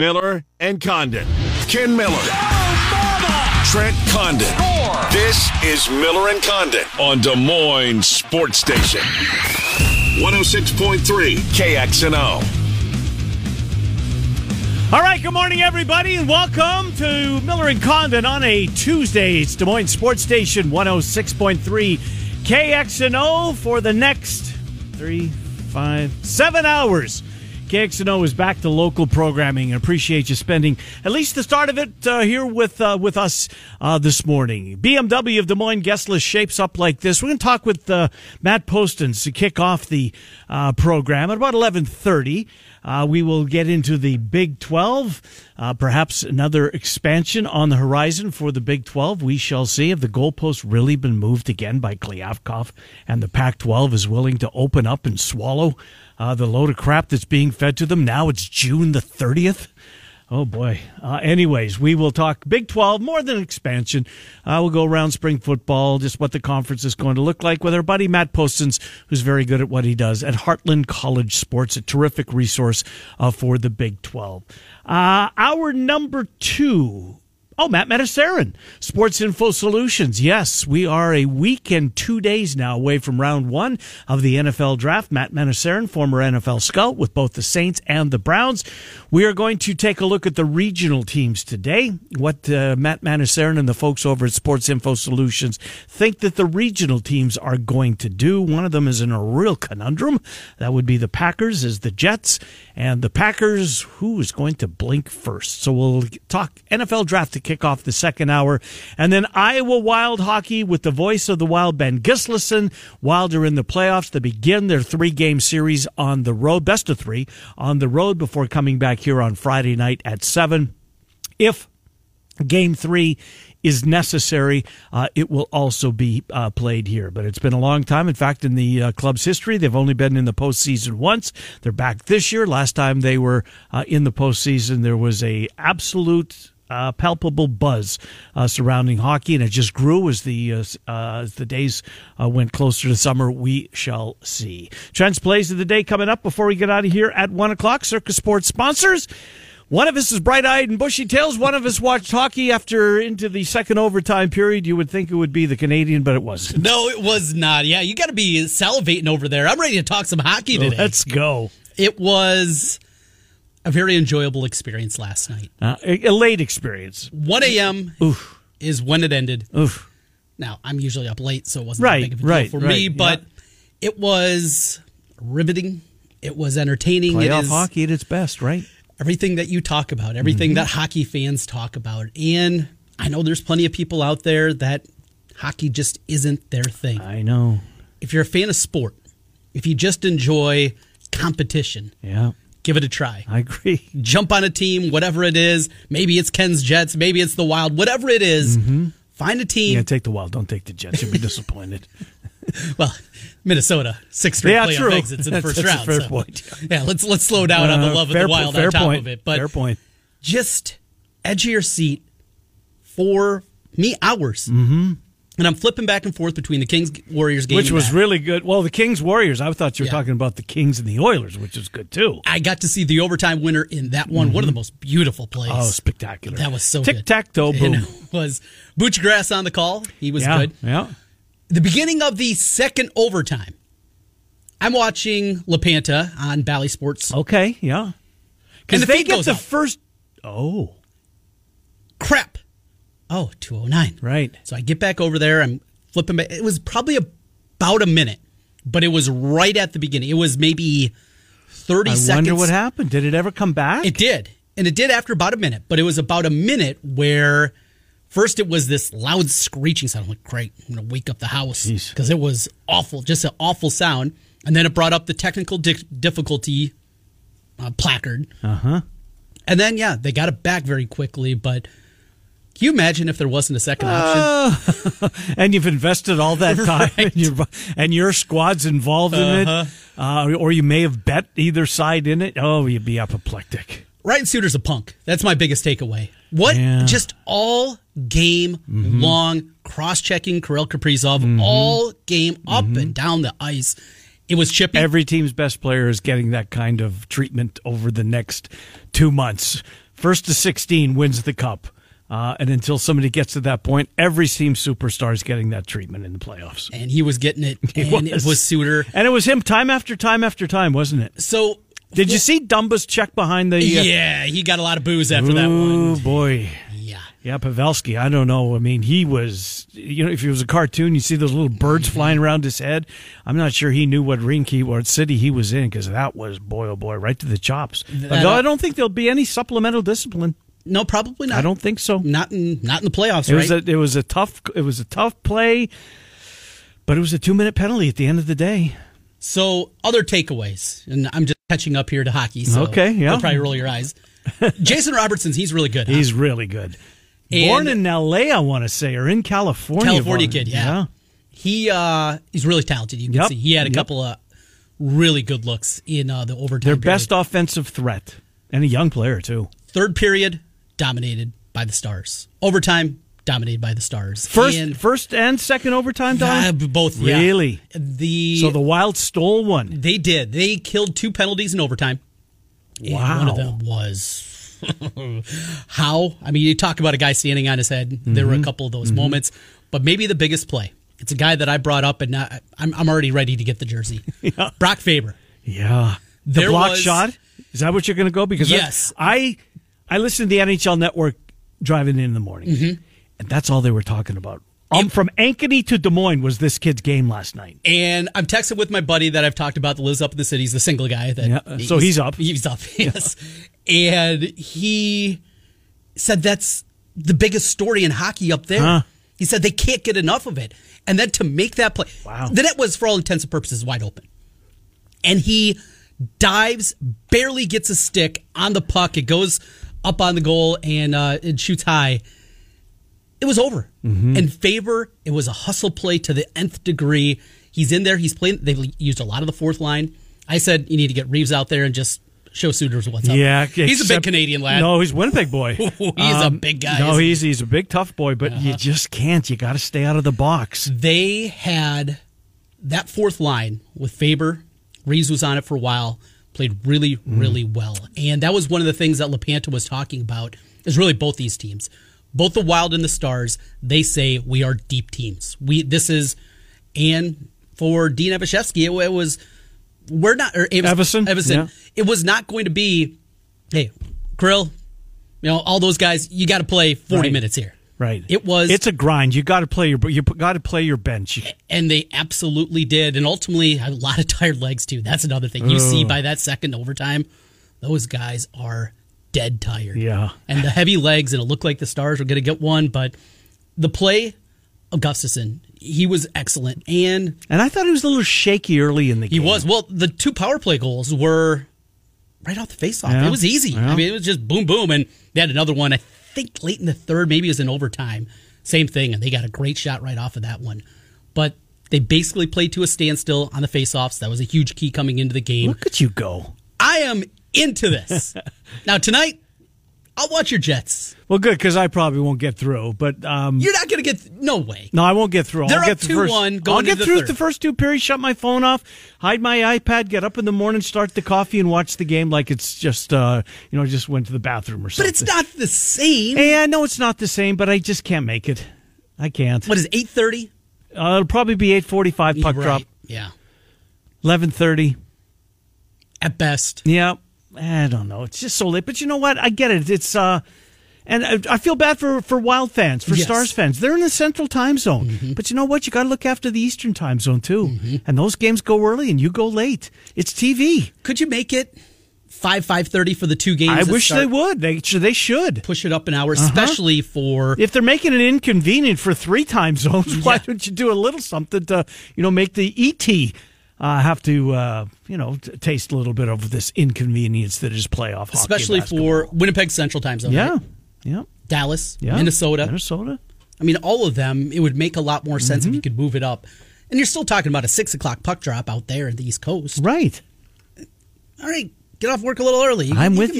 Miller and Condon. Ken Miller. Oh, Trent Condon. Four. This is Miller and Condon on Des Moines Sports Station. 106.3 KXNO. All right, good morning, everybody, and welcome to Miller and Condon on a Tuesday. It's Des Moines Sports Station 106.3 KXNO for the next 3, 5, 7 hours. KXNO is back to local programming. I appreciate you spending at least the start of it here with us this morning. BMW of Des Moines guest list shapes up like this. We're going to talk with Matt Postins to kick off the program at about 11:30. We will get into the Big 12, perhaps another expansion on the horizon for the Big 12. We shall see. Have the goalposts really been moved again by Kliavkoff, and the Pac-12 is willing to open up and swallow the load of crap that's being fed to them? Now it's June the 30th. Oh, boy. Anyways, we will talk Big 12, more than expansion. We'll go around spring football, just what the conference is going to look like, with our buddy Matt Postins, who's very good at what he does at Heartland College Sports, a terrific resource for the Big 12. Our number 2. Oh, Matt Matasarin, Sports Info Solutions. Yes, we are a week and 2 days now away from round 1 of the NFL draft. Matt Matasarin, former NFL scout with both the Saints and the Browns. We are going to take a look at the regional teams today, what Matt Matasarin and the folks over at Sports Info Solutions think that the regional teams are going to do. One of them is in a real conundrum. That would be the Packers as the Jets. And the Packers, who is going to blink first? So we'll talk NFL draft to kick off the second hour. And then Iowa Wild hockey with the voice of the Wild, Ben Gislason. Wild are in the playoffs to begin their 3-game series on the road, best of 3, on the road before coming back here on Friday night at 7. If Game 3 is necessary, it will also be played here. But it's been a long time. In fact, in the club's history, they've only been in the postseason once. They're back this year. Last time they were in the postseason, there was a absolute palpable buzz surrounding hockey, and it just grew as the days went closer to summer. We shall see. Trent's plays of the day coming up before we get out of here at 1 o'clock. Circa Sports sponsors. One of us is bright-eyed and bushy-tails. One of us watched hockey into the second overtime period. You would think it would be the Canadian, but it wasn't. No, it was not. Yeah, you got to be salivating over there. I'm ready to talk some hockey today. Let's go. It was a very enjoyable experience last night. A late experience. 1 a.m. is when it ended. Oof. Now, I'm usually up late, so it wasn't that big of a deal for me, but it was riveting. It was entertaining. Playoff hockey at its best, right? Everything that you talk about, everything that hockey fans talk about. And I know there's plenty of people out there that hockey just isn't their thing. I know. If you're a fan of sport, if you just enjoy competition, give it a try. I agree. Jump on a team, whatever it is. Maybe it's Ken's Jets. Maybe it's the Wild. Whatever it is, find a team. Yeah, take the Wild. Don't take the Jets. You'll be disappointed. Well, Minnesota, 6-3 playoff exits in the first round. That's a fair point. Yeah, let's slow down on the love of the Wild on top of it. But fair point. Just edge of your seat for me hours. Mm-hmm. And I'm flipping back and forth between the Kings-Warriors game. Which was really good. Well, the Kings-Warriors, I thought you were talking about the Kings and the Oilers, which was good, too. I got to see the overtime winner in that one. One of the most beautiful plays. Oh, spectacular. That was so good. Tic-tac-toe, boom. And it was Butch Grass on the call. He was good. Yeah. The beginning of the second overtime, I'm watching LaPanta on Bally Sports. Okay, yeah. Because they get the first... Oh. Crap. Oh, 2:09. Right. So I get back over there. I'm flipping back. It was probably about a minute, but it was right at the beginning. It was maybe 30 seconds. I wonder what happened. Did it ever come back? It did. And it did after about a minute, but it was about a minute where... First, it was this loud screeching sound. I'm like, great, I'm going to wake up the house. Because it was awful, just an awful sound. And then it brought up the technical difficulty placard. Uh-huh. And then, they got it back very quickly. But can you imagine if there wasn't a second option? And you've invested all that time, and your squad's involved in it. Or you may have bet either side in it. Oh, you'd be apoplectic. Ryan Suter's a punk. That's my biggest takeaway. What? Yeah. Just all game long, cross-checking Kirill Kaprizov, all game, up and down the ice. It was chippy. Every team's best player is getting that kind of treatment over the next 2 months First to 16 wins the cup. And until somebody gets to that point, every team superstar is getting that treatment in the playoffs. And he was getting it, and it was Suter. And it was him time after time after time, wasn't it? So did you see Dumba's check behind the... yeah, he got a lot of boos after that one. Oh, boy. Yeah, Pavelski, I don't know. I mean, he was, you know, if he was a cartoon, you see those little birds flying around his head. I'm not sure he knew what rink he, what city he was in, because that was, boy, oh boy, right to the chops. Although I don't think there'll be any supplemental discipline. No, probably not. I don't think so. Not in the playoffs, right? It was a tough play, but it was a 2-minute penalty at the end of the day. So, other takeaways, and I'm just catching up here to hockey, so you'll probably roll your eyes. Jason Robertson, he's really good. Huh? He's really good. Born in L.A., I want to say, or in California. California kid, yeah. He's really talented. You can see he had a couple of really good looks in the overtime period. Their best offensive threat, and a young player, too. Third period, dominated by the Stars. Overtime, dominated by the Stars. First and second overtime, both, really? So the Wild stole one. They did. They killed two penalties in overtime. Wow. One of them was... How? I mean, you talk about a guy standing on his head. Mm-hmm. There were a couple of those moments, but maybe the biggest play. It's a guy that I brought up, and I'm already ready to get the jersey. Brock Faber. Yeah, the block shot. Is that what you're going to go? Because yes, I listened to the NHL Network driving in the morning, and that's all they were talking about. From Ankeny to Des Moines was this kid's game last night. And I'm texting with my buddy that I've talked about that lives up in the city. He's the single guy. So he's up. He's up, yes. Yeah. And he said that's the biggest story in hockey up there. Huh. He said they can't get enough of it. And then to make that play. Wow. The net was, for all intents and purposes, wide open. And he dives, barely gets a stick on the puck. It goes up on the goal and it shoots high. It was over. And Faber, it was a hustle play to the nth degree. He's in there. He's playing. They used a lot of the fourth line. I said you need to get Reeves out there and just show Suter's what's up. Yeah, he's a big Canadian lad. No, he's Winnipeg boy. He's a big guy. No, he's a big tough boy. But you just can't. You got to stay out of the box. They had that fourth line with Faber. Reeves was on it for a while. Played really, really well. And that was one of the things that LaPanta was talking about. Is really both these teams. Both the Wild and the Stars, they say we are deep teams. And for Dean Evashevsky, it was, we're not, or Evason. Yeah. It was not going to be, hey, Krill, all those guys, you got to play 40 minutes here. Right. It's a grind. You got to play your bench. And they absolutely did. And ultimately, a lot of tired legs too. That's another thing. You see by that second overtime, those guys are dead tired. Yeah. And the heavy legs, and it looked like the Stars were going to get one, but the play of Gustafsson, he was excellent. And I thought he was a little shaky early in the game. He was. Well, the two power play goals were right off the faceoff. Yeah. It was easy. Yeah. I mean, it was just boom, boom. And they had another one, I think, late in the third. Maybe it was in overtime. Same thing. And they got a great shot right off of that one. But they basically played to a standstill on the faceoffs. That was a huge key coming into the game. Look at you go. I am into this. Now, tonight, I'll watch your Jets. Well, good, because I probably won't get through. But you're not going to get no way. No, I won't get through. They're up 2-1. I'll get through the first two periods, shut my phone off, hide my iPad, get up in the morning, start the coffee, and watch the game like it's just, just went to the bathroom or something. But it's not the same. Yeah, no, it's not the same, but I just can't make it. I can't. What is it, 8:30? It'll probably be 8:45 puck drop. Yeah. 11:30. At best. Yeah. I don't know. It's just so late. But you know what? I get it. It's and I feel bad for Wild fans, for Stars fans. They're in the Central Time Zone. But you know what? You got to look after the Eastern Time Zone too. And those games go early, and you go late. It's TV. Could you make it 5:30 for the two games? I wish they would. They should push it up an hour, especially for if they're making it inconvenient for three time zones. Why don't you do a little something to make the ET? Have to, taste a little bit of this inconvenience that is playoff hockey. Especially for Winnipeg Central Time Zone. Yeah, right? Yeah. Dallas, yeah. Minnesota. I mean, all of them, it would make a lot more sense if you could move it up. And you're still talking about a 6 o'clock puck drop out there in the East Coast. Right. All right, get off work a little early. I'm with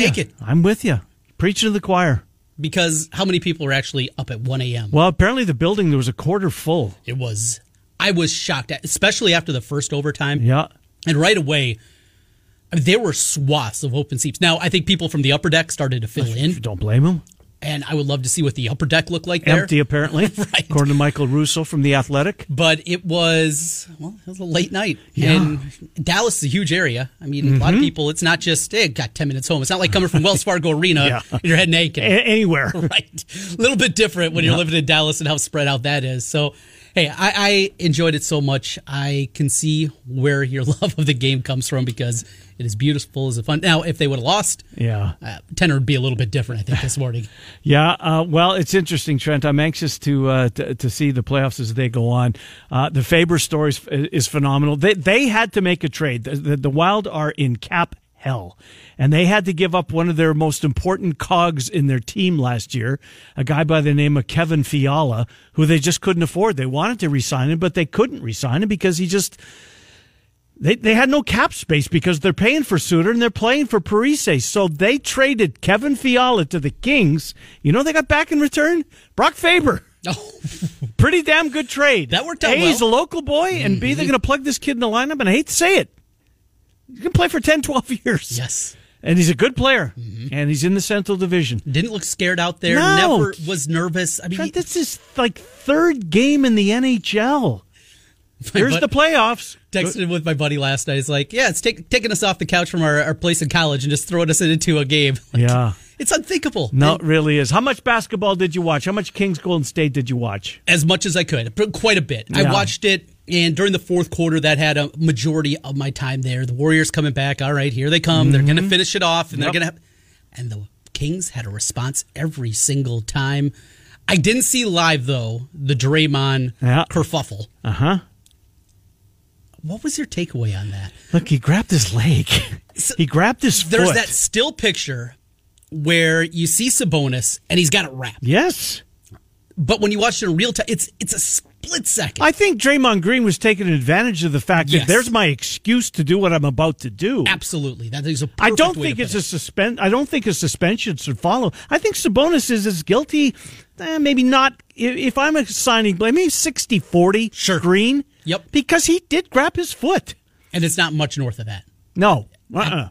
you. Preaching to the choir. Because how many people are actually up at 1 a.m.? Well, apparently the building, there was a quarter full. It was. I was shocked, especially after the first overtime. Yeah. And right away, I mean, there were swaths of open seats. Now, I think people from the upper deck started to fill in. Don't blame them. And I would love to see what the upper deck looked like there. Empty, apparently, right. According to Michael Russo from The Athletic. But it was a late night. Yeah. And Dallas is a huge area. I mean, a lot of people, it's not just, hey, got 10 minutes home. It's not like coming from Wells Fargo Arena and you're heading naked. Anywhere. Right. A little bit different when you're living in Dallas and how spread out that is. So, hey, I enjoyed it so much. I can see where your love of the game comes from because it is beautiful. It's fun. Now, if they would have lost, tenor would be a little bit different, I think, this morning. Well, it's interesting, Trent. I'm anxious to see the playoffs as they go on. The Faber story is phenomenal. They had to make a trade. The Wild are in cap hell, and they had to give up one of their most important cogs in their team last year, a guy by the name of Kevin Fiala, who they just couldn't afford. They wanted to resign him, but they couldn't resign him because he just... They had no cap space because they're paying for Suter and they're playing for Parise. So they traded Kevin Fiala to the Kings. You know they got back in return? Brock Faber. Oh. Pretty damn good trade. That worked out well. A, he's a local boy, and B, they're going to plug this kid in the lineup, and I hate to say it, he's going to play for 10, 12 years. Yes. And he's a good player, and he's in the Central Division. Didn't look scared out there. No. Never was nervous. I mean, Trent, this is like third game in the NHL. Here's the playoffs. Texted with my buddy last night. He's like, yeah, it's taking us off the couch from our place in college and just throwing us into a game. Like, yeah. It's unthinkable. No, it really is. How much basketball did you watch? How much Kings Golden State did you watch? As much as I could. Quite a bit. Yeah. I watched it, and during the fourth quarter, that had a majority of my time there. The Warriors coming back. All right, here they come. They're going to finish it off, and they're going to and the Kings had a response every single time. I didn't see live, though, the Draymond kerfuffle. Uh-huh. What was your takeaway on that? Look, he grabbed his leg. He grabbed his foot. There's that still picture where you see Sabonis and he's got it wrapped. Yes. But when you watch it in real time, it's a split second. I think Draymond Green was taking advantage of the fact that there's my excuse to do what I'm about to do. Absolutely. That is a perfect way to put it. I don't think it's a I don't think a suspension should follow. I think Sabonis is as guilty, maybe not. If I'm assigning blame, maybe 60-40 Green. Yep. Because he did grab his foot. And it's not much north of that. No.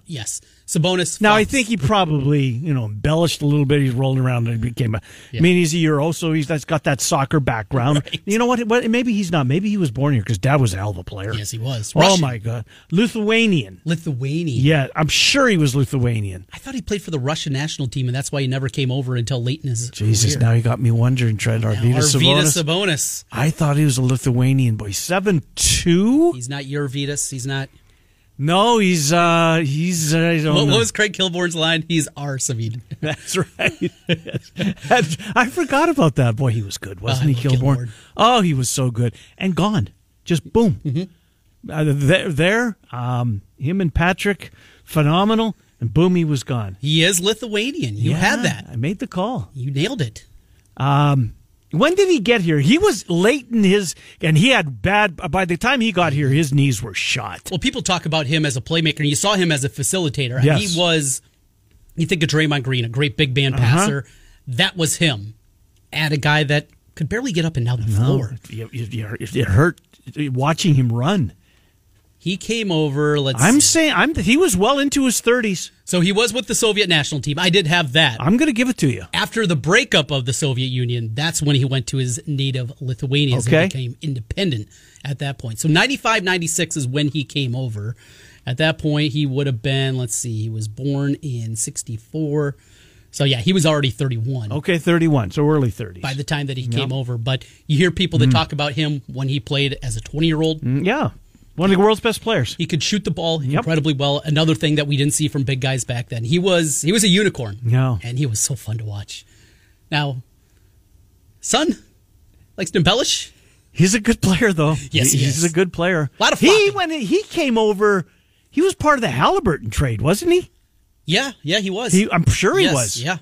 Yes. Sabonis. Now, I think he probably, embellished a little bit. He's rolling around and became a... Yeah. I mean, he's a Euro, so that's got that soccer background. Right. You know what? Maybe he's not. Maybe he was born here because Dad was a hell of a player. Yes, he was. Russian. Oh, my God. Lithuanian. Yeah, I'm sure he was Lithuanian. I thought he played for the Russian national team, and that's why he never came over until late in his career. Jesus, now you got me wondering, Trent. Arvydas Sabonis. I thought he was a Lithuanian boy. 7'2"? He's not Arvydas. He's not... No, he's I don't know. What was Craig Kilborn's line? He's our Sabine. That's right. I forgot about that. Boy, he was good, wasn't he, Kilborn? Oh, he was so good. And gone. Just boom. Mm-hmm. Him and Patrick, phenomenal. And boom, he was gone. He is Lithuanian. You had that. I made the call. You nailed it. When did he get here? He was late and he had by the time he got here, his knees were shot. Well, people talk about him as a playmaker, and you saw him as a facilitator. Yes. He was, you think of Draymond Green, a great big man passer. That was him. At a guy that could barely get up and down the floor. It hurt watching him run. He came over, he was well into his 30s. So he was with the Soviet national team. I did have that. I'm going to give it to you. After the breakup of the Soviet Union, that's when he went to his native Lithuania and became independent at that point. So 95-96 is when he came over. At that point, he would have been, he was born in 64. So, he was already 31. Okay, 31, so early 30s. By the time that he came over. But you hear people that talk about him when he played as a 20-year-old. Yeah. One of the world's best players. He could shoot the ball incredibly well. Another thing that we didn't see from big guys back then. He was a unicorn. Yeah. And he was so fun to watch. Now, son likes to embellish. He's a good player, though. Yes, he is. He's a good player. A lot of fun. When he came over, he was part of the Halliburton trade, wasn't he? Yeah, he was. I'm sure he was. Yeah.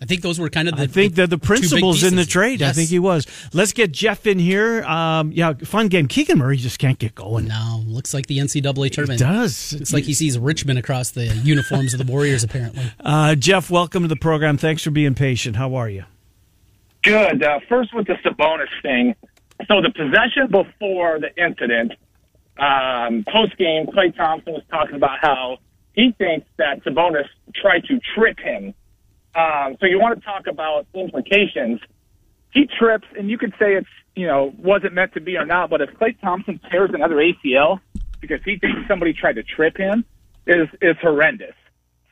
I think those were kind of the the principles in the trade. Yes. I think he was. Let's get Jeff in here. Fun game. Keegan Murray just can't get going. No, looks like the NCAA tournament. It does. It's like he sees Richmond across the uniforms of the Warriors, apparently. Jeff, welcome to the program. Thanks for being patient. How are you? Good. First with the Sabonis thing. So the possession before the incident, post-game, Klay Thompson was talking about how he thinks that Sabonis tried to trip him. So you want to talk about implications. He trips, and you could say it's, you know, wasn't meant to be or not, but if Klay Thompson tears another ACL because he thinks somebody tried to trip him, is horrendous.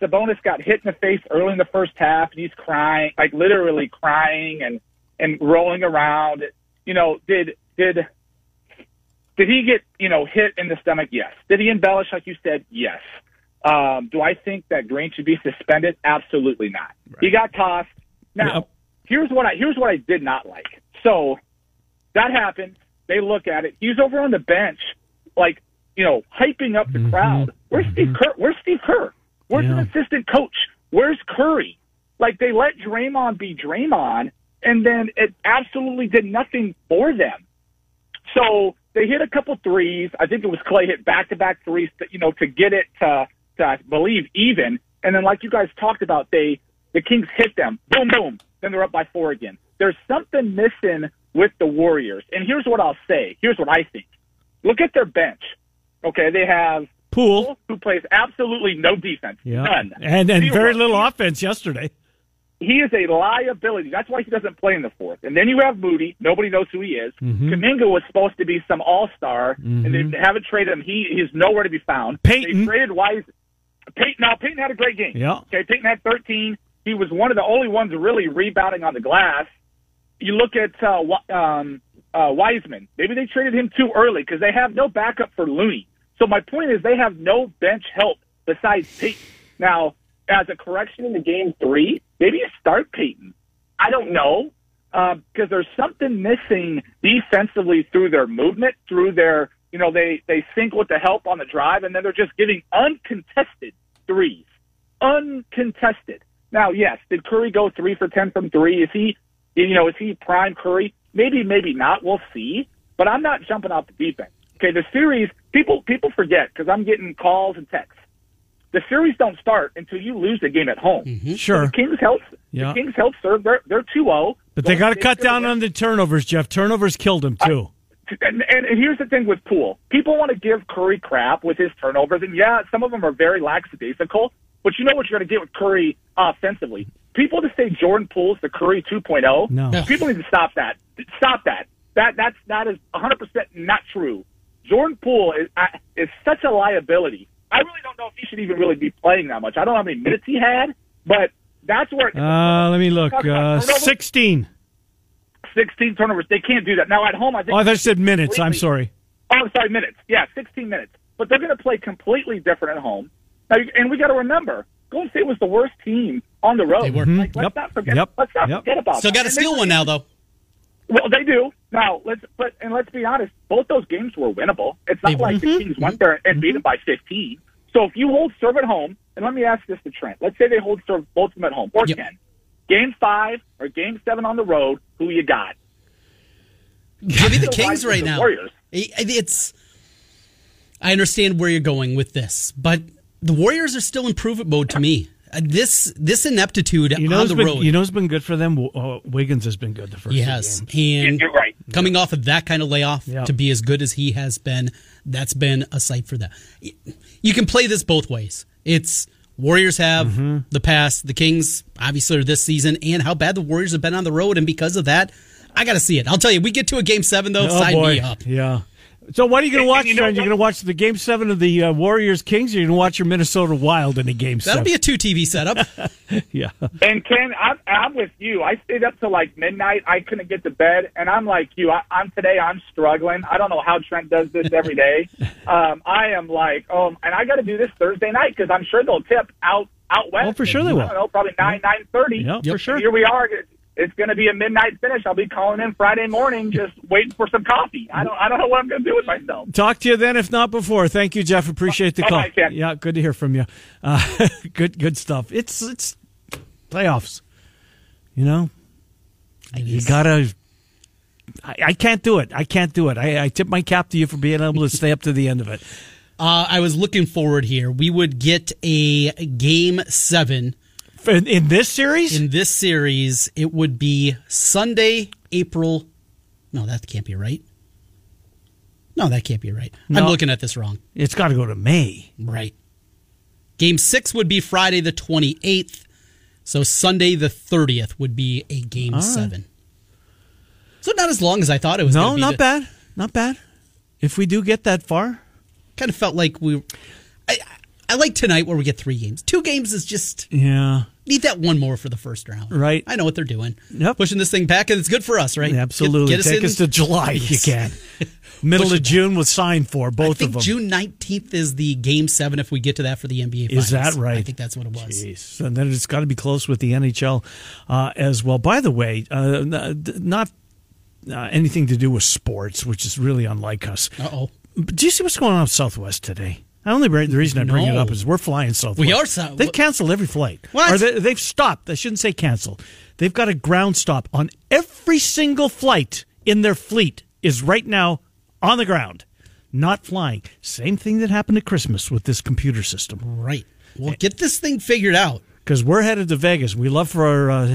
Sabonis got hit in the face early in the first half, and he's crying, like literally crying and rolling around. You know, did he get, you know, hit in the stomach? Yes. Did he embellish, like you said? Yes. Do I think that Green should be suspended? Absolutely not. Right. He got tossed. Now, here's what I did not like. So that happened. They look at it. He's over on the bench, like, you know, hyping up the crowd. Where's Steve Kerr? Where's an assistant coach? Where's Curry? Like, they let Draymond be Draymond, and then it absolutely did nothing for them. So they hit a couple threes. I think it was Klay hit back-to-back threes, to get it to I believe, even. And then, like you guys talked about, the Kings hit them. Boom, boom. Then they're up by 4 again. There's something missing with the Warriors. And here's what I'll say. Here's what I think. Look at their bench. Okay, they have Poole, who plays absolutely no defense, none. And very little offense yesterday. He is a liability. That's why he doesn't play in the fourth. And then you have Moody. Nobody knows who he is. Kuminga was supposed to be some all-star, and they haven't traded him. He's nowhere to be found. Peyton. They traded Wiseman. Peyton had a great game. Yeah. Okay, Peyton had 13. He was one of the only ones really rebounding on the glass. You look at Wiseman. Maybe they traded him too early because they have no backup for Looney. So my point is they have no bench help besides Peyton. Now, as a correction in the game 3, maybe you start Peyton. I don't know, because there's something missing defensively through their movement, through their, they sync with the help on the drive, and then they're just giving uncontested threes. Uncontested. Now, yes, did Curry go 3 for 10 from 3? Is he prime Curry? Maybe not. We'll see. But I'm not jumping off the defense. Okay, the series, people forget because I'm getting calls and texts. The series don't start until you lose the game at home. Sure. So the Kings help serve. They're 2-0. But they got to cut down on the turnovers, Jeff. Turnovers killed them, too. And here's the thing with Poole. People want to give Curry crap with his turnovers. And, yeah, some of them are very lackadaisical. But you know what you're going to get with Curry offensively. People just say Jordan Poole's the Curry 2.0. No. People need to stop that. Stop that. That is 100% not true. Jordan Poole is such a liability. I really don't know if he should even really be playing that much. I don't know how many minutes he had, but that's where... let me look. 16. 16 turnovers. They can't do that. Now, at home, I think... Oh, I thought you said minutes. I'm sorry. Oh, sorry, minutes. Yeah, 16 minutes. But they're going to play completely different at home. Now, and we got to remember, Golden State was the worst team on the road. They were. Like, let's not forget about that. Still got to steal one now, though. Well, they do. Now, let's be honest, both those games were winnable. It's not like the Kings went there and beat them by 15. So if you hold serve at home, and let me ask this to Trent. Let's say they hold serve both of them at home, or 10. Game 5 or game 7 on the road, who you got? Give me the Kings right now. Warriors. I understand where you're going with this, but the Warriors are still in prove-it mode to me. This ineptitude on the road. You know who's been good for them? Wiggins has been good the first two games. And you're right. Coming off of that kind of layoff to be as good as he has been, that's been a sight for them. You can play this both ways. It's Warriors have the past, the Kings obviously are this season, and how bad the Warriors have been on the road, and because of that, I got to see it. I'll tell you, we get to a Game 7, though, me up. Yeah. So what are you going to watch, Trent? You're going to watch the Game 7 of the Warriors-Kings, or you're going to watch your Minnesota Wild in a Game 7? That'll be a 2-TV setup. Yeah. And, Ken, I'm with you. I stayed up till like midnight. I couldn't get to bed, and I'm like you. Today I'm struggling. I don't know how Trent does this every day. I am like, and I got to do this Thursday night because I'm sure they'll tip out west. Well, for sure they will. I don't know, probably 9:30. Yep, for sure. Here we are. It's going to be a midnight finish. I'll be calling in Friday morning, just waiting for some coffee. I don't know what I'm going to do with myself. Talk to you then, if not before. Thank you, Jeff. Appreciate the call. All right, Jeff. Yeah, good to hear from you. Good stuff. It's playoffs. You gotta. I can't do it. I tip my cap to you for being able to stay up to the end of it. I was looking forward here. We would get a Game 7. In this series? In this series, it would be Sunday, April... No, that can't be right. No, that can't be right. No. I'm looking at this wrong. It's got to go to May. Right. Game 6 would be Friday the 28th, so Sunday the 30th would be a Game 7. So not as long as I thought it was going to be. No, not bad. If we do get that far. Kind of felt like we... I like tonight where we get 3 games. 2 games is just... Yeah. Need that one more for the first round. Right. I know what they're doing. Yep. Pushing this thing back, and it's good for us, right? Yeah, absolutely. Take us to July if you can. Middle of June was signed for, both of them. I think June 19th is the Game 7 if we get to that for the NBA Finals. Is that right? I think that's what it was. Jeez. And then it's got to be close with the NHL as well. By the way, not anything to do with sports, which is really unlike us. Uh-oh. But do you see what's going on with Southwest today? The reason I bring it up is we're flying Southwest. We are Southwest. They've canceled every flight. What? Or they've stopped. I shouldn't say canceled. They've got a ground stop on every single flight in their fleet is right now on the ground, not flying. Same thing that happened at Christmas with this computer system. Right. Well, get this thing figured out. Because we're headed to Vegas. We love for our...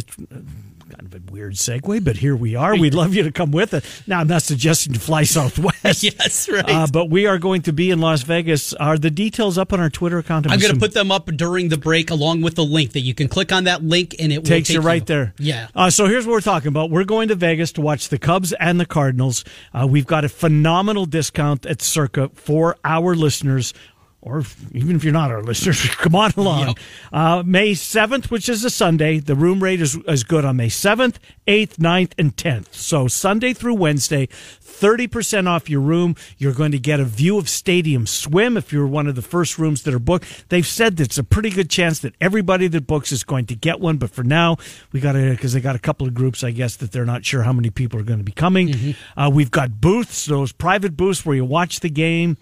kind of a weird segue, but here we are. We'd love you to come with us. Now, I'm not suggesting to fly Southwest. Yes, right. But we are going to be in Las Vegas. Are the details up on our Twitter account? I'm going to put them up during the break along with the link that you can click on that link and it takes will take you right you. There. Yeah. So here's what we're talking about. We're going to Vegas to watch the Cubs and the Cardinals. We've got a phenomenal discount at Circa for our listeners. Or even if you're not our listeners, come on along. Yep. May 7th, which is a Sunday, the room rate is good on May 7th, 8th, 9th, and 10th. So Sunday through Wednesday, 30% off your room. You're going to get a view of Stadium Swim if you're one of the first rooms that are booked. They've said it's a pretty good chance that everybody that books is going to get one. But for now, we got to, because they got a couple of groups, I guess, that they're not sure how many people are going to be coming. Mm-hmm. We've got booths, those private booths where you watch the game.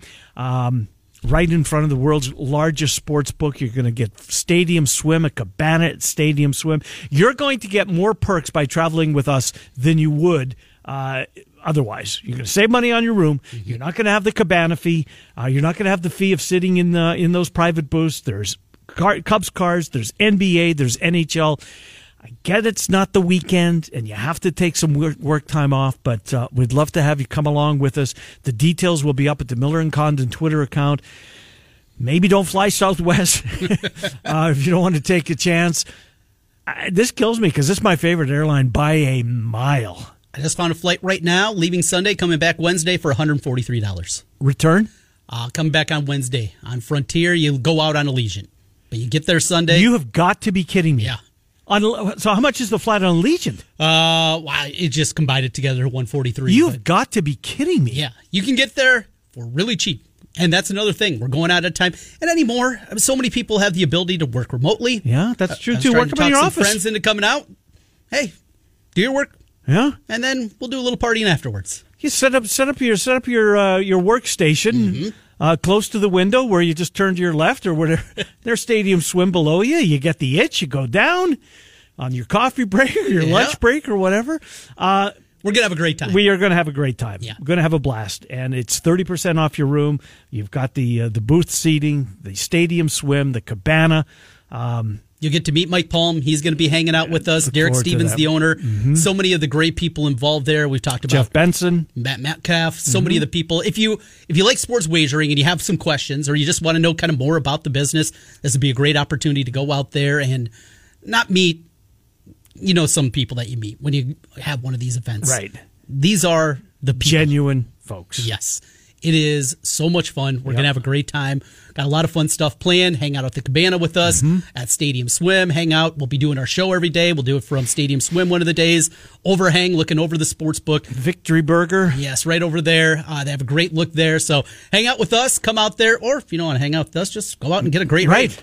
Right in front of the world's largest sports book. You're going to get Stadium Swim, a cabana at Stadium Swim. You're going to get more perks by traveling with us than you would otherwise. You're going to save money on your room. You're not going to have the cabana fee. You're not going to have the fee of sitting in those private booths. There's Cubs cars. There's NBA. There's NHL. I get it's not the weekend, and you have to take some work time off, but we'd love to have you come along with us. The details will be up at the Miller & Condon Twitter account. Maybe don't fly Southwest if you don't want to take a chance. This kills me because this is my favorite airline by a mile. I just found a flight right now, leaving Sunday, coming back Wednesday for $143. Return? Come back on Wednesday. On Frontier, you go out on Allegiant, but you get there Sunday. You have got to be kidding me. Yeah. So how much is the flight on Allegiant? Wow, it just combined it together to $143. You've got to be kidding me. Yeah, you can get there for really cheap. And that's another thing. We're going out of time. And anymore, so many people have the ability to work remotely. Yeah, that's true, too. Work from your office. Friends into coming out. Hey, do your work. Yeah. And then we'll do a little partying afterwards. You set up your workstation. Mm-hmm. Close to the window where you just turn to your left or where their Stadium Swim below you. You get the itch. You go down on your coffee break or your lunch break or whatever. We're going to have a great time. We are going to have a great time. Yeah. We're going to have a blast. And it's 30% off your room. You've got the booth seating, the Stadium Swim, the cabana. You get to meet Mike Palm. He's going to be hanging out with us. Derek Stevens, the owner. Mm-hmm. So many of the great people involved there. We've talked about Jeff Benson, Matt Metcalf. So many of the people. If you like sports wagering and you have some questions or you just want to know kind of more about the business, this would be a great opportunity to go out there and not meet, some people that you meet when you have one of these events. Right. These are the people. Genuine folks. Yes. It is so much fun. We're going to have a great time. Got a lot of fun stuff planned. Hang out at the cabana with us at Stadium Swim. Hang out. We'll be doing our show every day. We'll do it from Stadium Swim one of the days. Overhang, looking over the sports book. Victory Burger. Yes, right over there. They have a great look there. So hang out with us. Come out there. Or if you don't want to hang out with us, just go out and get a great ride.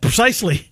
Precisely.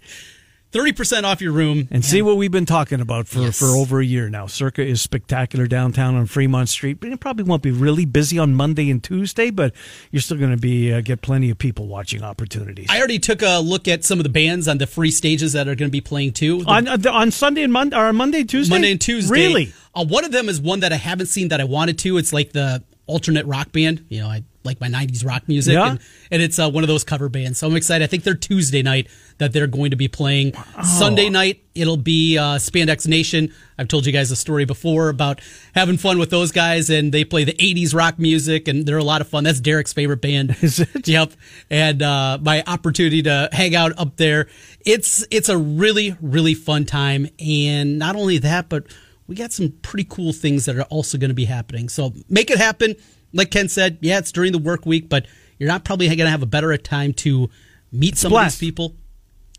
30% off your room. And see what we've been talking about for over a year now. Circa is spectacular downtown on Fremont Street. It probably won't be really busy on Monday and Tuesday, but you're still going to get plenty of people watching opportunities. I already took a look at some of the bands on the free stages that are going to be playing, too. On Sunday and Monday? Or Monday and Tuesday? Monday and Tuesday. Really? One of them is one that I haven't seen that I wanted to. It's like the alternate rock band. I like my 90s rock music. Yeah. And it's one of those cover bands. So I'm excited. I think they're Tuesday night that they're going to be playing. Wow. Sunday night, it'll be Spandex Nation. I've told you guys a story before about having fun with those guys, and they play the 80s rock music, and they're a lot of fun. That's Derek's favorite band. Is it? Yep. And my opportunity to hang out up there. It's a really, really fun time. And not only that, but we got some pretty cool things that are also going to be happening. So make it happen. Like Ken said, yeah, it's during the work week, but you're not probably going to have a better time to meet some of these people,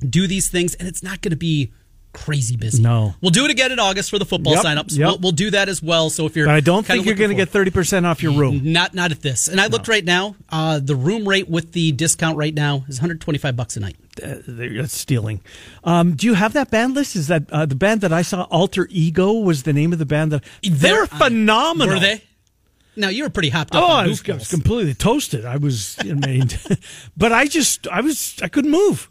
do these things, and it's not going to be crazy busy. No. We'll do it again in August for the football signups. Yep. We'll do that as well. So if you're, but I don't think you're going to get 30% off your room. Not at this. And I looked right now, the room rate with the discount right now is $125 a night. That's stealing. Do you have that band list? Is that the band that I saw, Alter Ego, was the name of the band? They're phenomenal. Were they? Now, you were pretty hopped up. Oh, I was completely toasted. But I couldn't move.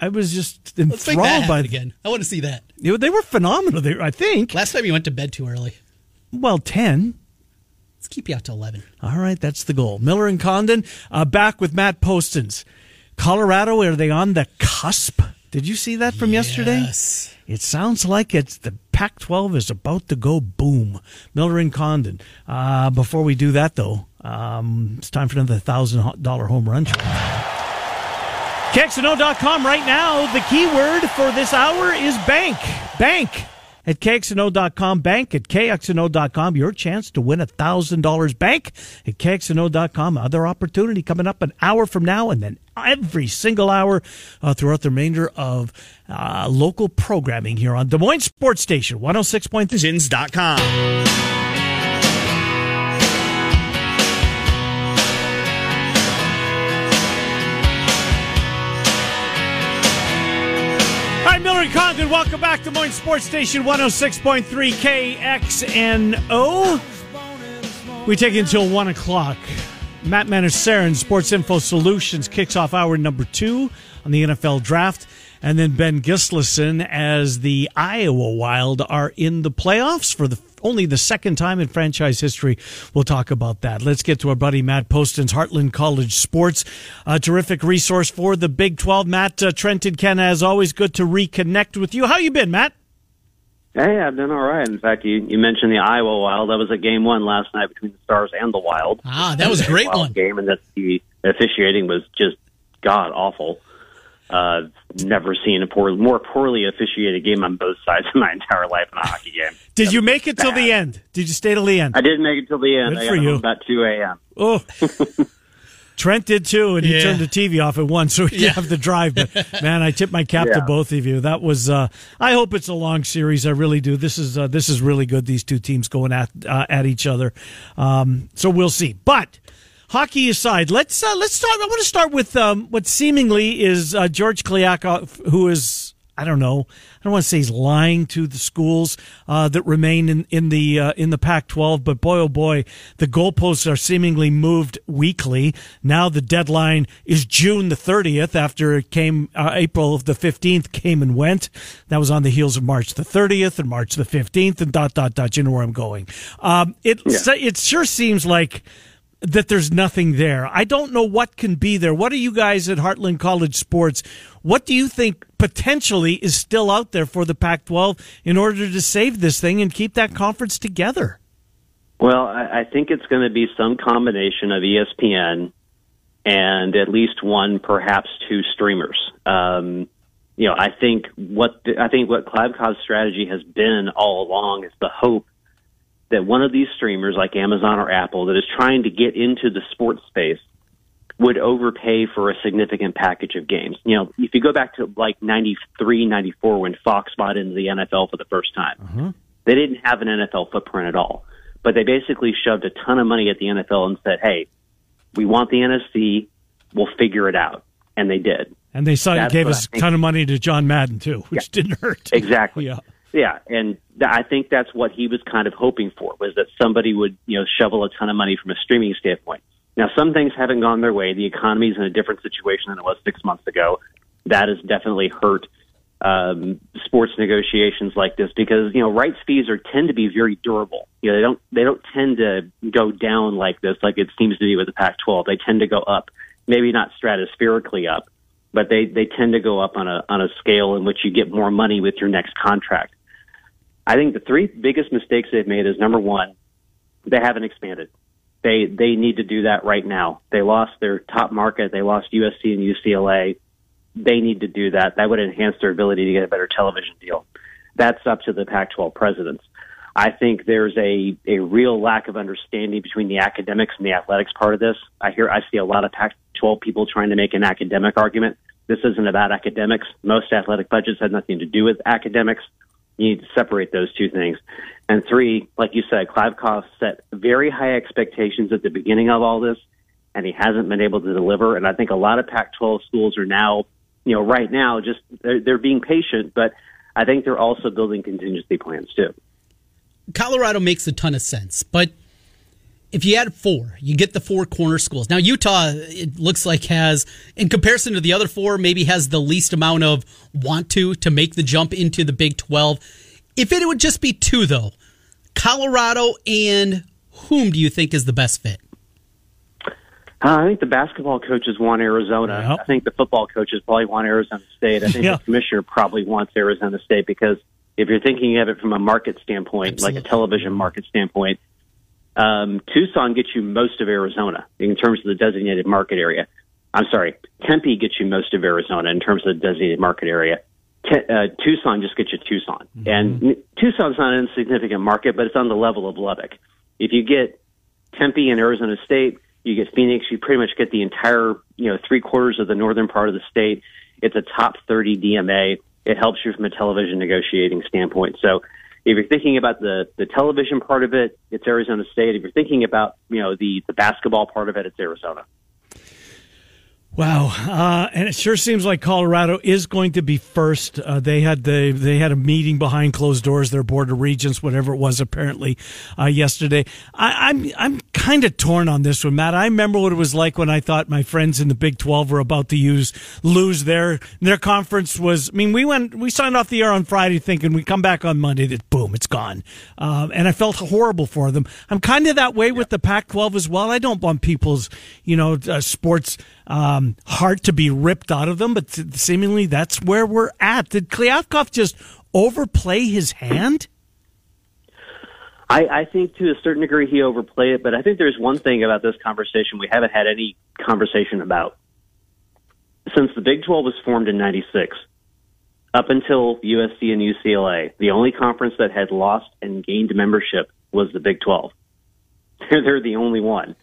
I was just enthralled. Let's make that by it again. I want to see that. They were phenomenal. I think last time you went to bed too early. Well, 10. Let's keep you out to 11. All right, that's the goal. Miller and Condon back with Matt Postins. Colorado, are they on the cusp? Did you see that from yesterday? Yes. It sounds like it's the Pac-12 is about to go boom. Miller and Condon. Before we do that, though, it's time for another $1,000 home run show. KXNO.com right now. The keyword for this hour is bank. Bank at KXNO.com. Bank at KXNO.com. Your chance to win $1,000. Bank at KXNO.com. Other opportunity coming up an hour from now, and then every single hour throughout the remainder of local programming here on Des Moines Sports Station, 106.3. All right, Miller and Condon, welcome back to Des Moines Sports Station, 106.3 KXNO. We take it until 1 o'clock. Matt Manasarian, Sports Info Solutions, kicks off hour number 2 on the NFL Draft. And then Ben Gislason, as the Iowa Wild are in the playoffs for only the second time in franchise history. We'll talk about that. Let's get to our buddy Matt Postins, Heartland College Sports, a terrific resource for the Big 12. Matt, Trent and Ken, as always, good to reconnect with you. How you been, Matt? Hey, I've been all right. In fact, you mentioned the Iowa Wild. That was a game one last night between the Stars and the Wild. Ah, that was a great one. Game, and the officiating was just god-awful. Never seen more poorly officiated game on both sides of my entire life in a hockey game. Did you make it till the end? Did you stay till the end? I did make it till the end. Good for you. About 2 a.m. Oh, Trent did too, and he turned the TV off at 1, so he didn't have the drive. But, man, I tip my cap to both of you. That was. I hope it's a long series. I really do. This is really good, these two teams going at each other. So we'll see. But hockey aside, let's start. I want to start with what seemingly is George Kliavkoff, who is I don't want to say he's lying to the schools that remain in the Pac-12, but boy oh boy, the goalposts are seemingly moved weekly. Now the deadline is June the 30th. After it came April the 15th came and went. That was on the heels of March the 30th and March the 15th and ... You know where I'm going. It sure seems like that there's nothing there. I don't know what can be there. What are you guys at Heartland College Sports? What do you think potentially is still out there for the Pac-12 in order to save this thing and keep that conference together? Well, I think it's going to be some combination of ESPN and at least one, perhaps two streamers. I think what Kliavkoff's strategy has been all along is the hope that one of these streamers like Amazon or Apple that is trying to get into the sports space would overpay for a significant package of games. You know, if you go back to like 93, 94 when Fox bought into the NFL for the first time, they didn't have an NFL footprint at all. But they basically shoved a ton of money at the NFL and said, hey, we want the NFC, we'll figure it out. And they did. And they gave us a ton of money to John Madden too, which didn't hurt. Exactly. Yeah. Yeah, and I think that's what he was kind of hoping for, was that somebody would, shovel a ton of money from a streaming standpoint. Now, some things haven't gone their way. The economy's in a different situation than it was 6 months ago. That has definitely hurt sports negotiations like this, because, you know, rights fees tend to be very durable. You know, they don't tend to go down like this, like it seems to be with the Pac-12. They tend to go up, maybe not stratospherically up, but they tend to go up on a scale in which you get more money with your next contract. I think the three biggest mistakes they've made is, number one, they haven't expanded. They need to do that right now. They lost their top market. They lost USC and UCLA. They need to do that. That would enhance their ability to get a better television deal. That's up to the Pac-12 presidents. I think there's a real lack of understanding between the academics and the athletics part of this. I see a lot of Pac-12 people trying to make an academic argument. This isn't about academics. Most athletic budgets have nothing to do with academics. You need to separate those two things. And three, like you said, Kliavkoff set very high expectations at the beginning of all this, and he hasn't been able to deliver. And I think a lot of Pac-12 schools are now, you know, right now, just they're being patient, but I think they're also building contingency plans too. Colorado makes a ton of sense, but if you add four, you get the four corner schools. Now, Utah, it looks like has, in comparison to the other four, maybe has the least amount of want to make the jump into the Big 12. If it would just be two, though, Colorado and whom do you think is the best fit? I think the basketball coaches want Arizona. Yep. I think the football coaches probably want Arizona State. I think the commissioner probably wants Arizona State, because if you're thinking of it from a market standpoint, like a television market standpoint, Tucson gets you most of Arizona in terms of the designated market area. I'm sorry, Tempe gets you most of Arizona in terms of the designated market area. Tucson just gets you Tucson. Mm-hmm. And Tucson's not an insignificant market, but it's on the level of Lubbock. If you get Tempe and Arizona State, you get Phoenix, you pretty much get the entire, you know, three-quarters of the northern part of the state. It's a top 30 DMA. It helps you from a television negotiating standpoint. So if you're thinking about the television part of it, it's Arizona State. If you're thinking about, you know, the basketball part of it, it's Arizona. Wow, and it sure seems like Colorado is going to be first. They had a meeting behind closed doors, their board of regents, whatever it was, apparently yesterday. I'm kind of torn on this one, Matt. I remember what it was like when I thought my friends in the Big 12 were about to lose their conference. We signed off the air on Friday thinking we come back on Monday, that boom, it's gone, and I felt horrible for them. I'm kind of that way with the Pac-12 as well. I don't want people's sports. Heart to be ripped out of them, but seemingly that's where we're at. Did Kliavkoff just overplay his hand? I think to a certain degree he overplayed it, but I think there's one thing about this conversation we haven't had any conversation about. Since the Big 12 was formed in 96, up until USC and UCLA, the only conference that had lost and gained membership was the Big 12. They're the only one.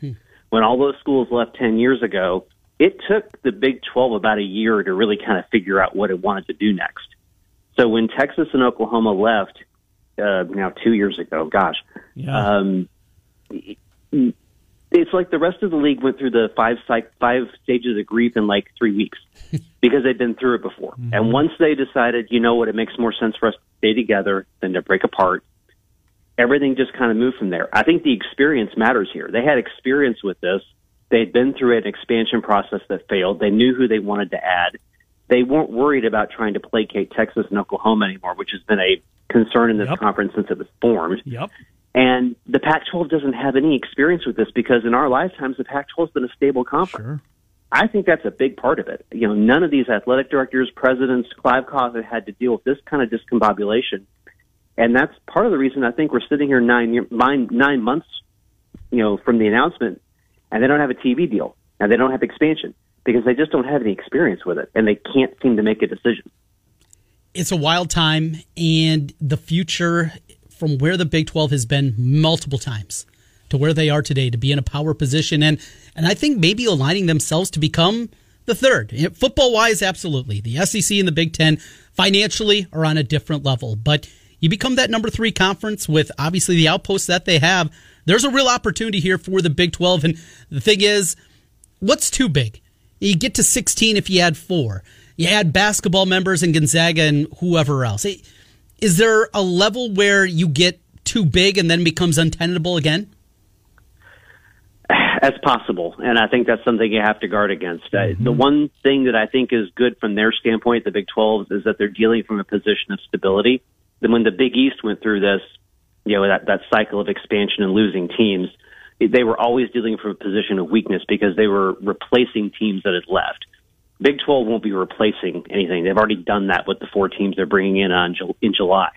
When all those schools left 10 years ago, it took the Big 12 about a year to really kind of figure out what it wanted to do next. So when Texas and Oklahoma left, now 2 years ago, it's like the rest of the league went through the five stages of grief in like 3 weeks because they'd been through it before. Mm-hmm. And once they decided, you know what, it makes more sense for us to stay together than to break apart, everything just kind of moved from there. I think the experience matters here. They had experience with this. They'd been through an expansion process that failed. They knew who they wanted to add. They weren't worried about trying to placate Texas and Oklahoma anymore, which has been a concern in this conference since it was formed. Yep. And the Pac-12 doesn't have any experience with this, because in our lifetimes, the Pac-12 has been a stable conference. Sure. I think that's a big part of it. You know, none of these athletic directors, presidents, Kliavkoff have had to deal with this kind of discombobulation. And that's part of the reason I think we're sitting here 9 months, you know, from the announcement, and they don't have a TV deal, and they don't have expansion, because they just don't have any experience with it, and they can't seem to make a decision. It's a wild time, and the future from where the Big 12 has been multiple times to where they are today, to be in a power position, and I think maybe aligning themselves to become the third. Football-wise, absolutely. The SEC and the Big 10 financially are on a different level, but you become that number 3 conference with obviously the outposts that they have. There's a real opportunity here for the Big 12. And the thing is, what's too big? You get to 16 if you add 4. You add basketball members and Gonzaga and whoever else. Is there a level where you get too big and then becomes untenable again? as possible, and I think that's something you have to guard against. Mm-hmm. The one thing that I think is good from their standpoint, the Big 12, is that they're dealing from a position of stability. Then when the Big East went through this, you know, that cycle of expansion and losing teams, they were always dealing from a position of weakness because they were replacing teams that had left. Big 12 won't be replacing anything. They've already done that with the four teams they're bringing in July.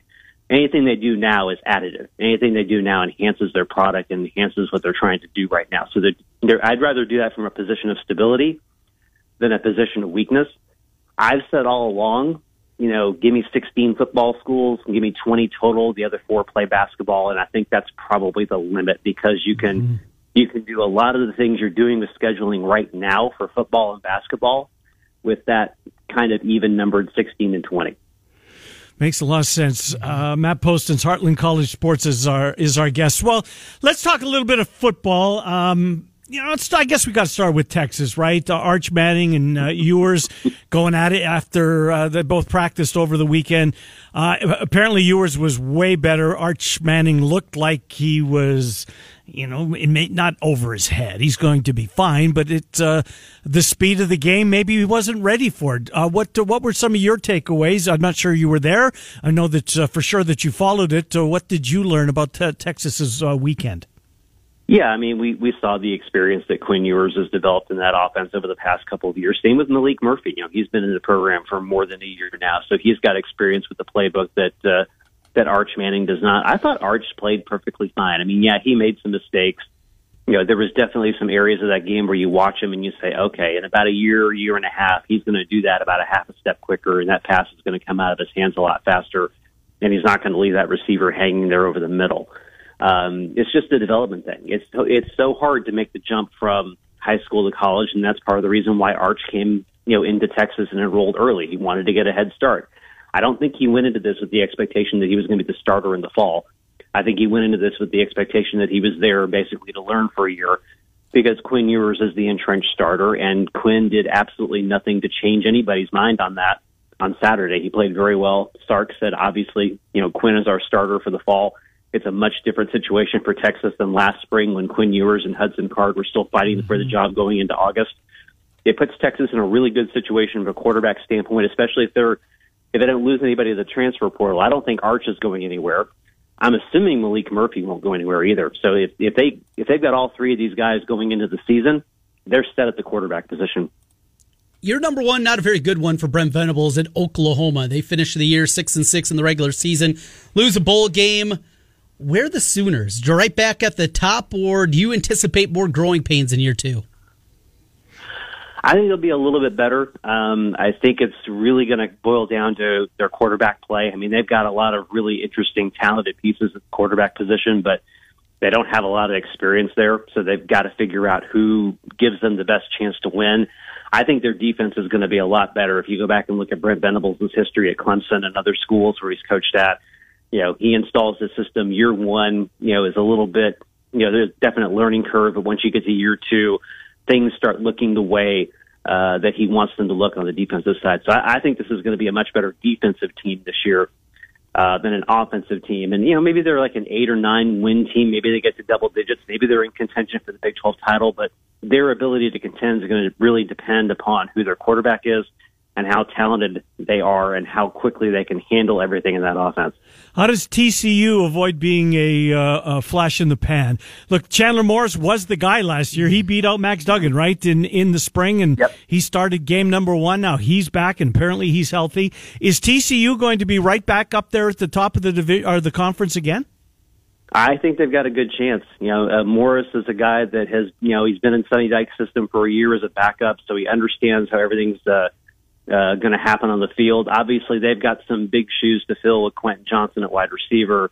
Anything they do now is additive. Anything they do now enhances their product and enhances what they're trying to do right now. So I'd rather do that from a position of stability than a position of weakness. I've said all along, you know, give me 16 football schools, give me 20 total, the other four play basketball, and I think that's probably the limit because you can mm-hmm. you can do a lot of the things you're doing with scheduling right now for football and basketball with that kind of even-numbered 16 and 20. Makes a lot of sense. Matt Postins, Heartland College Sports, is our guest. Well, let's talk a little bit of football. I guess we got to start with Texas, right? Arch Manning and Ewers going at it after they both practiced over the weekend. Apparently, Ewers was way better. Arch Manning looked like he was, you know, it may not over his head. He's going to be fine, but it's the speed of the game. Maybe he wasn't ready for it. What were some of your takeaways? I'm not sure you were there. I know that for sure that you followed it. What did you learn about Texas's weekend? Yeah, I mean, we saw the experience that Quinn Ewers has developed in that offense over the past couple of years. Same with Malik Murphy. You know, he's been in the program for more than a year now, so he's got experience with the playbook that Arch Manning does not. I thought Arch played perfectly fine. I mean, yeah, he made some mistakes. You know, there was definitely some areas of that game where you watch him and you say, okay, in about a year, year and a half, he's going to do that about a half a step quicker, and that pass is going to come out of his hands a lot faster, and he's not going to leave that receiver hanging there over the middle. It's just a development thing. It's so hard to make the jump from high school to college, and that's part of the reason why Arch came, you know, into Texas and enrolled early. He wanted to get a head start. I don't think he went into this with the expectation that he was going to be the starter in the fall. I think he went into this with the expectation that he was there basically to learn for a year because Quinn Ewers is the entrenched starter, and Quinn did absolutely nothing to change anybody's mind on that on Saturday. He played very well. Sark said, obviously, you know, Quinn is our starter for the fall. It's a much different situation for Texas than last spring when Quinn Ewers and Hudson Card were still fighting mm-hmm. for the job going into August. It puts Texas in a really good situation from a quarterback standpoint, especially if they don't lose anybody to the transfer portal. I don't think Arch is going anywhere. I'm assuming Malik Murphy won't go anywhere either. So if they've got all three of these guys going into the season, they're set at the quarterback position. Your number one, not a very good one for Brent Venables at Oklahoma. They finished the year 6-6 in the regular season, lose a bowl game. Where are the Sooners? You're right back at the top, or do you anticipate more growing pains in year two? I think it'll be a little bit better. I think it's really going to boil down to their quarterback play. I mean, they've got a lot of really interesting, talented pieces at the quarterback position, but they don't have a lot of experience there, so they've got to figure out who gives them the best chance to win. I think their defense is going to be a lot better. If you go back and look at Brent Venables' history at Clemson and other schools where he's coached at, you know, he installs the system year one, you know, is a little bit, you know, there's a definite learning curve. But once you get to year two, things start looking the way that he wants them to look on the defensive side. So I think this is going to be a much better defensive team this year than an offensive team. And, you know, maybe they're like an 8 or 9 win team. Maybe they get to double digits. Maybe they're in contention for the Big 12 title. But their ability to contend is going to really depend upon who their quarterback is and how talented they are and how quickly they can handle everything in that offense. How does TCU avoid being a flash in the pan? Look, Chandler Morris was the guy last year. He beat out Max Duggan, right, in the spring, and yep. He started game number one. Now he's back, and apparently he's healthy. Is TCU going to be right back up there at the top of the the conference again? I think they've got a good chance. You know, Morris is a guy that has, you know, he's been in Sonny Dykes' system for a year as a backup, so he understands how everything's going to happen on the field. Obviously, they've got some big shoes to fill with Quentin Johnson at wide receiver,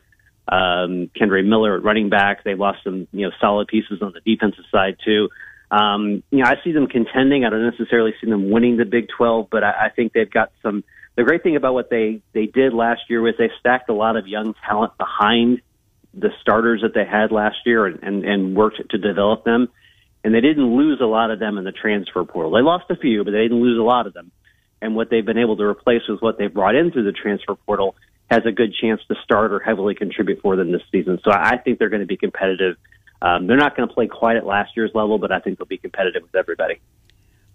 Kendre Miller at running back. They've lost some, you know, solid pieces on the defensive side too. You know, I see them contending. I don't necessarily see them winning the Big 12, but I think they've got some. The great thing about what they did last year was they stacked a lot of young talent behind the starters that they had last year and worked to develop them. And they didn't lose a lot of them in the transfer portal. They lost a few, but they didn't lose a lot of them. And what they've been able to replace with what they've brought in through the transfer portal has a good chance to start or heavily contribute for them this season. So I think they're going to be competitive. They're not going to play quite at last year's level, but I think they'll be competitive with everybody.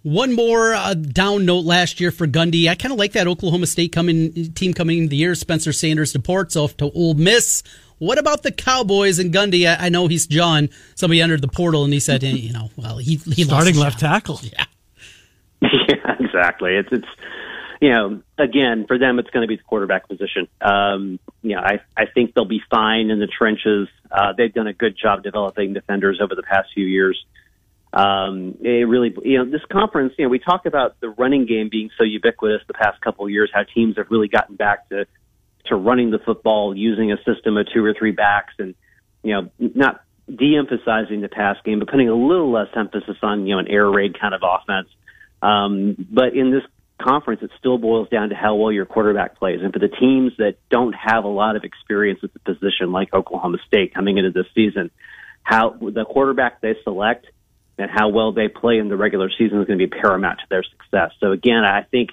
One more down note last year for Gundy. I kind of like that Oklahoma State team coming into the year. Spencer Sanders departs off to Ole Miss. What about the Cowboys and Gundy? I know he's John. Somebody entered the portal and he said, he lost starting left tackle. Yeah, exactly. It's again, for them, it's going to be the quarterback position. I think they'll be fine in the trenches. They've done a good job developing defenders over the past few years. This conference, we talk about the running game being so ubiquitous the past couple of years, how teams have really gotten back to running the football using a system of two or three backs and, not de-emphasizing the pass game, but putting a little less emphasis on, an air raid kind of offense. But in this conference, it still boils down to how well your quarterback plays. And for the teams that don't have a lot of experience at the position, like Oklahoma State coming into this season, how the quarterback they select and how well they play in the regular season is going to be paramount to their success. So again, I think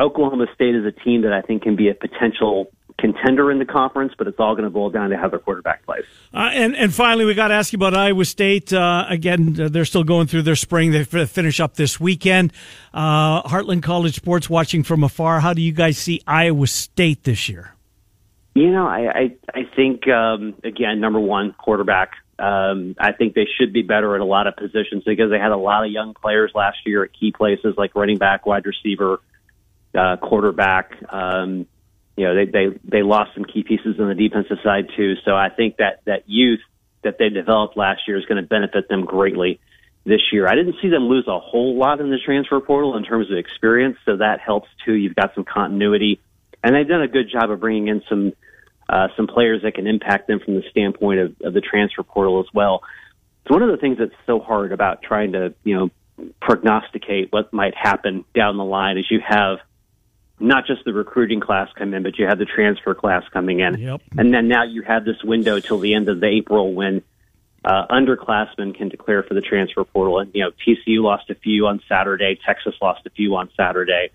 Oklahoma State is a team that I think can be a potential contender in the conference, but it's all going to boil down to how their quarterback plays. And finally, we got to ask you about Iowa State. Again, they're still going through their spring. They finish up this weekend. Heartland College Sports watching from afar. How do you guys see Iowa State this year? I think, again, number one, quarterback. I think they should be better at a lot of positions because they had a lot of young players last year at key places like running back, wide receiver, quarterback. They lost some key pieces on the defensive side too. So I think that youth that they developed last year is going to benefit them greatly this year. I didn't see them lose a whole lot in the transfer portal in terms of experience, so that helps too. You've got some continuity, and they've done a good job of bringing in some players that can impact them from the standpoint of the transfer portal as well. It's one of the things that's so hard about trying to prognosticate what might happen down the line is you have not just the recruiting class come in, but you have the transfer class coming in. Yep. And then now you have this window till the end of April when underclassmen can declare for the transfer portal. And, TCU lost a few on Saturday. Texas lost a few on Saturday.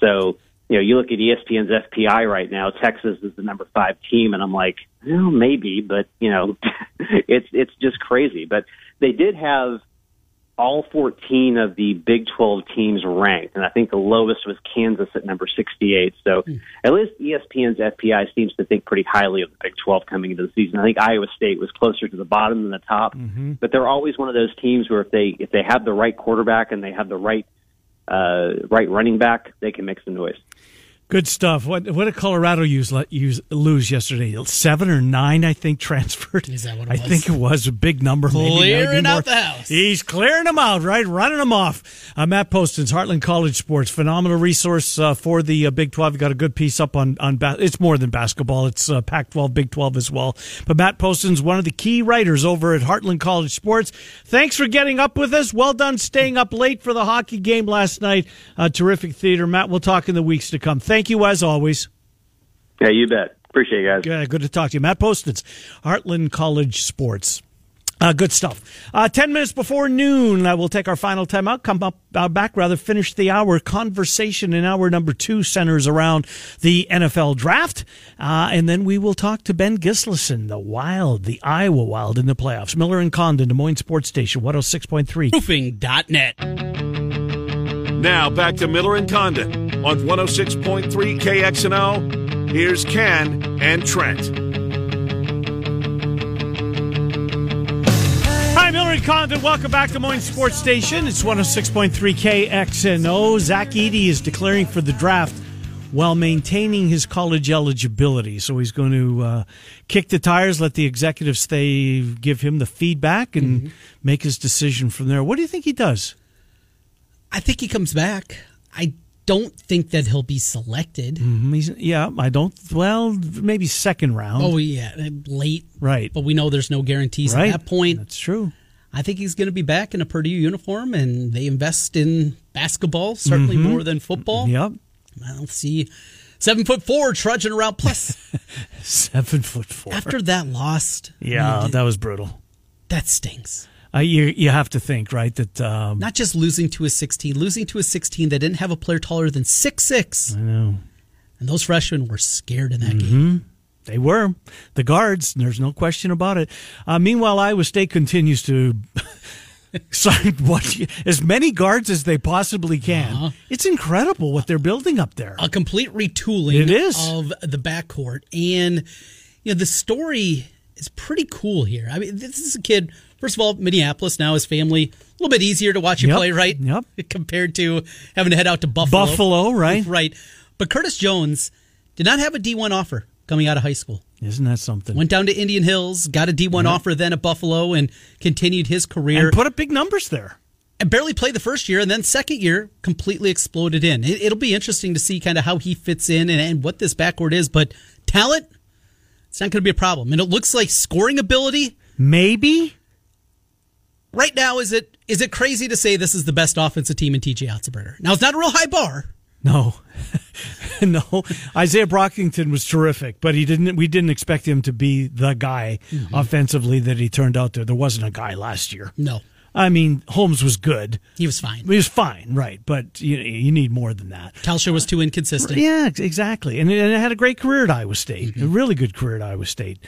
So, you look at ESPN's FPI right now, Texas is the number 5 team. And I'm like, well, maybe, but, it's just crazy. But they did have all 14 of the Big 12 teams ranked, and I think the lowest was Kansas at number 68. So at least ESPN's FPI seems to think pretty highly of the Big 12 coming into the season. I think Iowa State was closer to the bottom than the top, but they're always one of those teams where if they have the right quarterback and they have the right running back, they can make some noise. Good stuff. What did Colorado lose yesterday? 7 or 9, I think, transferred. Is that what it was? I think it was a big number. Clearing out the house. He's clearing them out, right? Running them off. Matt Postins, Heartland College Sports, phenomenal resource for the Big 12. You got a good piece up on it's more than basketball. It's Pac-12, Big 12 as well. But Matt Postins, one of the key writers over at Heartland College Sports. Thanks for getting up with us. Well done staying up late for the hockey game last night. Terrific theater. Matt, we'll talk in the weeks to come. Thank you, as always. Yeah, you bet. Appreciate you guys. Good to talk to you. Matt Postins, Heartland College Sports. Good stuff. 10 minutes before noon, we'll take our final timeout. Finish the hour. Conversation in hour number 2 centers around the NFL draft. And then we will talk to Ben Gislason, the Iowa Wild in the playoffs. Miller and Condon, Des Moines Sports Station, 106.3. Roofing.net. Now back to Miller and Condon on 106.3 KXNO. Here's Ken and Trent. Hi, Miller and Condon. Welcome back to Des Moines Sports Station. It's 106.3 KXNO. Zach Edey is declaring for the draft while maintaining his college eligibility. So he's going to kick the tires, let the executives give him the feedback, and make his decision from there. What do you think he does? I think he comes back. I don't think that he'll be selected. I don't. Well, maybe second round. Oh, yeah, late. Right. But we know there's no guarantees at that point. That's true. I think he's going to be back in a Purdue uniform, and they invest in basketball, certainly more than football. Yep. I don't see 7'4" trudging around. Plus, 7'4". After that loss. Yeah, that was brutal. That stings. You have to think, right, that... not just losing to a 16 that didn't have a player taller than 6'6". I know. And those freshmen were scared in that game. They were. The guards, there's no question about it. Meanwhile, Iowa State continues to sign as many guards as they possibly can. Uh-huh. It's incredible what they're building up there. A complete retooling of the backcourt. And you know, the story is pretty cool here. I mean, this is a kid, first of all, Minneapolis, now his family, a little bit easier to watch him play, right? Yep. Compared to having to head out to Buffalo. Buffalo, right. Right. But Curtis Jones did not have a D1 offer coming out of high school. Isn't that something? Went down to Indian Hills, got a D1 offer then at Buffalo, and continued his career. And put up big numbers there. And barely played the first year, and then second year, completely exploded in. It'll be interesting to see kind of how he fits in and what this backcourt is. But talent, it's not going to be a problem. And it looks like scoring ability. Maybe. Right now, is it crazy to say this is the best offensive team in T.J. Otzelberger? Now, it's not a real high bar. No. No, Isaiah Brockington was terrific, but we didn't expect him to be the guy offensively that he turned out there. There wasn't a guy last year. No. I mean, Holmes was good. He was fine. He was fine, right, but you need more than that. Kalsher was too inconsistent. Yeah, exactly. And it had a great career at Iowa State, a really good career at Iowa State.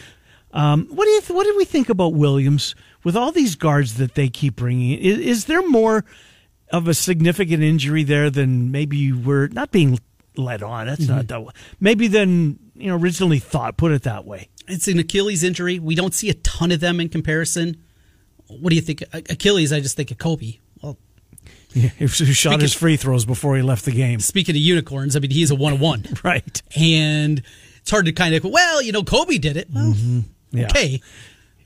What did we think about Williams with all these guards that they keep bringing? Is there more of a significant injury there than maybe we're not being let on? That's not that way. Maybe than originally thought, put it that way. It's an Achilles injury. We don't see a ton of them in comparison. What do you think? Achilles, I just think of Kobe. Well, who shot his free throws before he left the game. Speaking of unicorns, I mean, he's a one-on-one. Right. And it's hard to kind of, Kobe did it. Well, okay.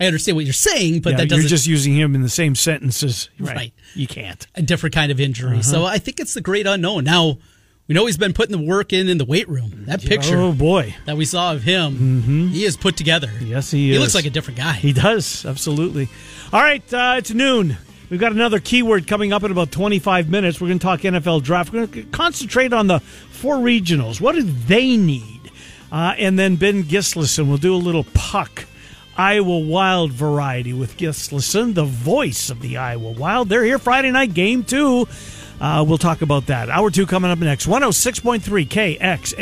I understand what you're saying, but that doesn't... You're just using him in the same sentences. Right. You can't. A different kind of injury. Uh-huh. So I think it's the great unknown. Now, we know he's been putting the work in the weight room. That picture that we saw of him, he is put together. Yes, he is. He looks like a different guy. He does, absolutely. All right, it's noon. We've got another keyword coming up in about 25 minutes. We're going to talk NFL draft. We're going to concentrate on the four regionals. What do they need? And then Ben Gislason will do a little puck. Iowa Wild variety with Gislason, the voice of the Iowa Wild. They're here Friday night, game 2. We'll talk about that. Hour 2 coming up next. 106.3 KXNY.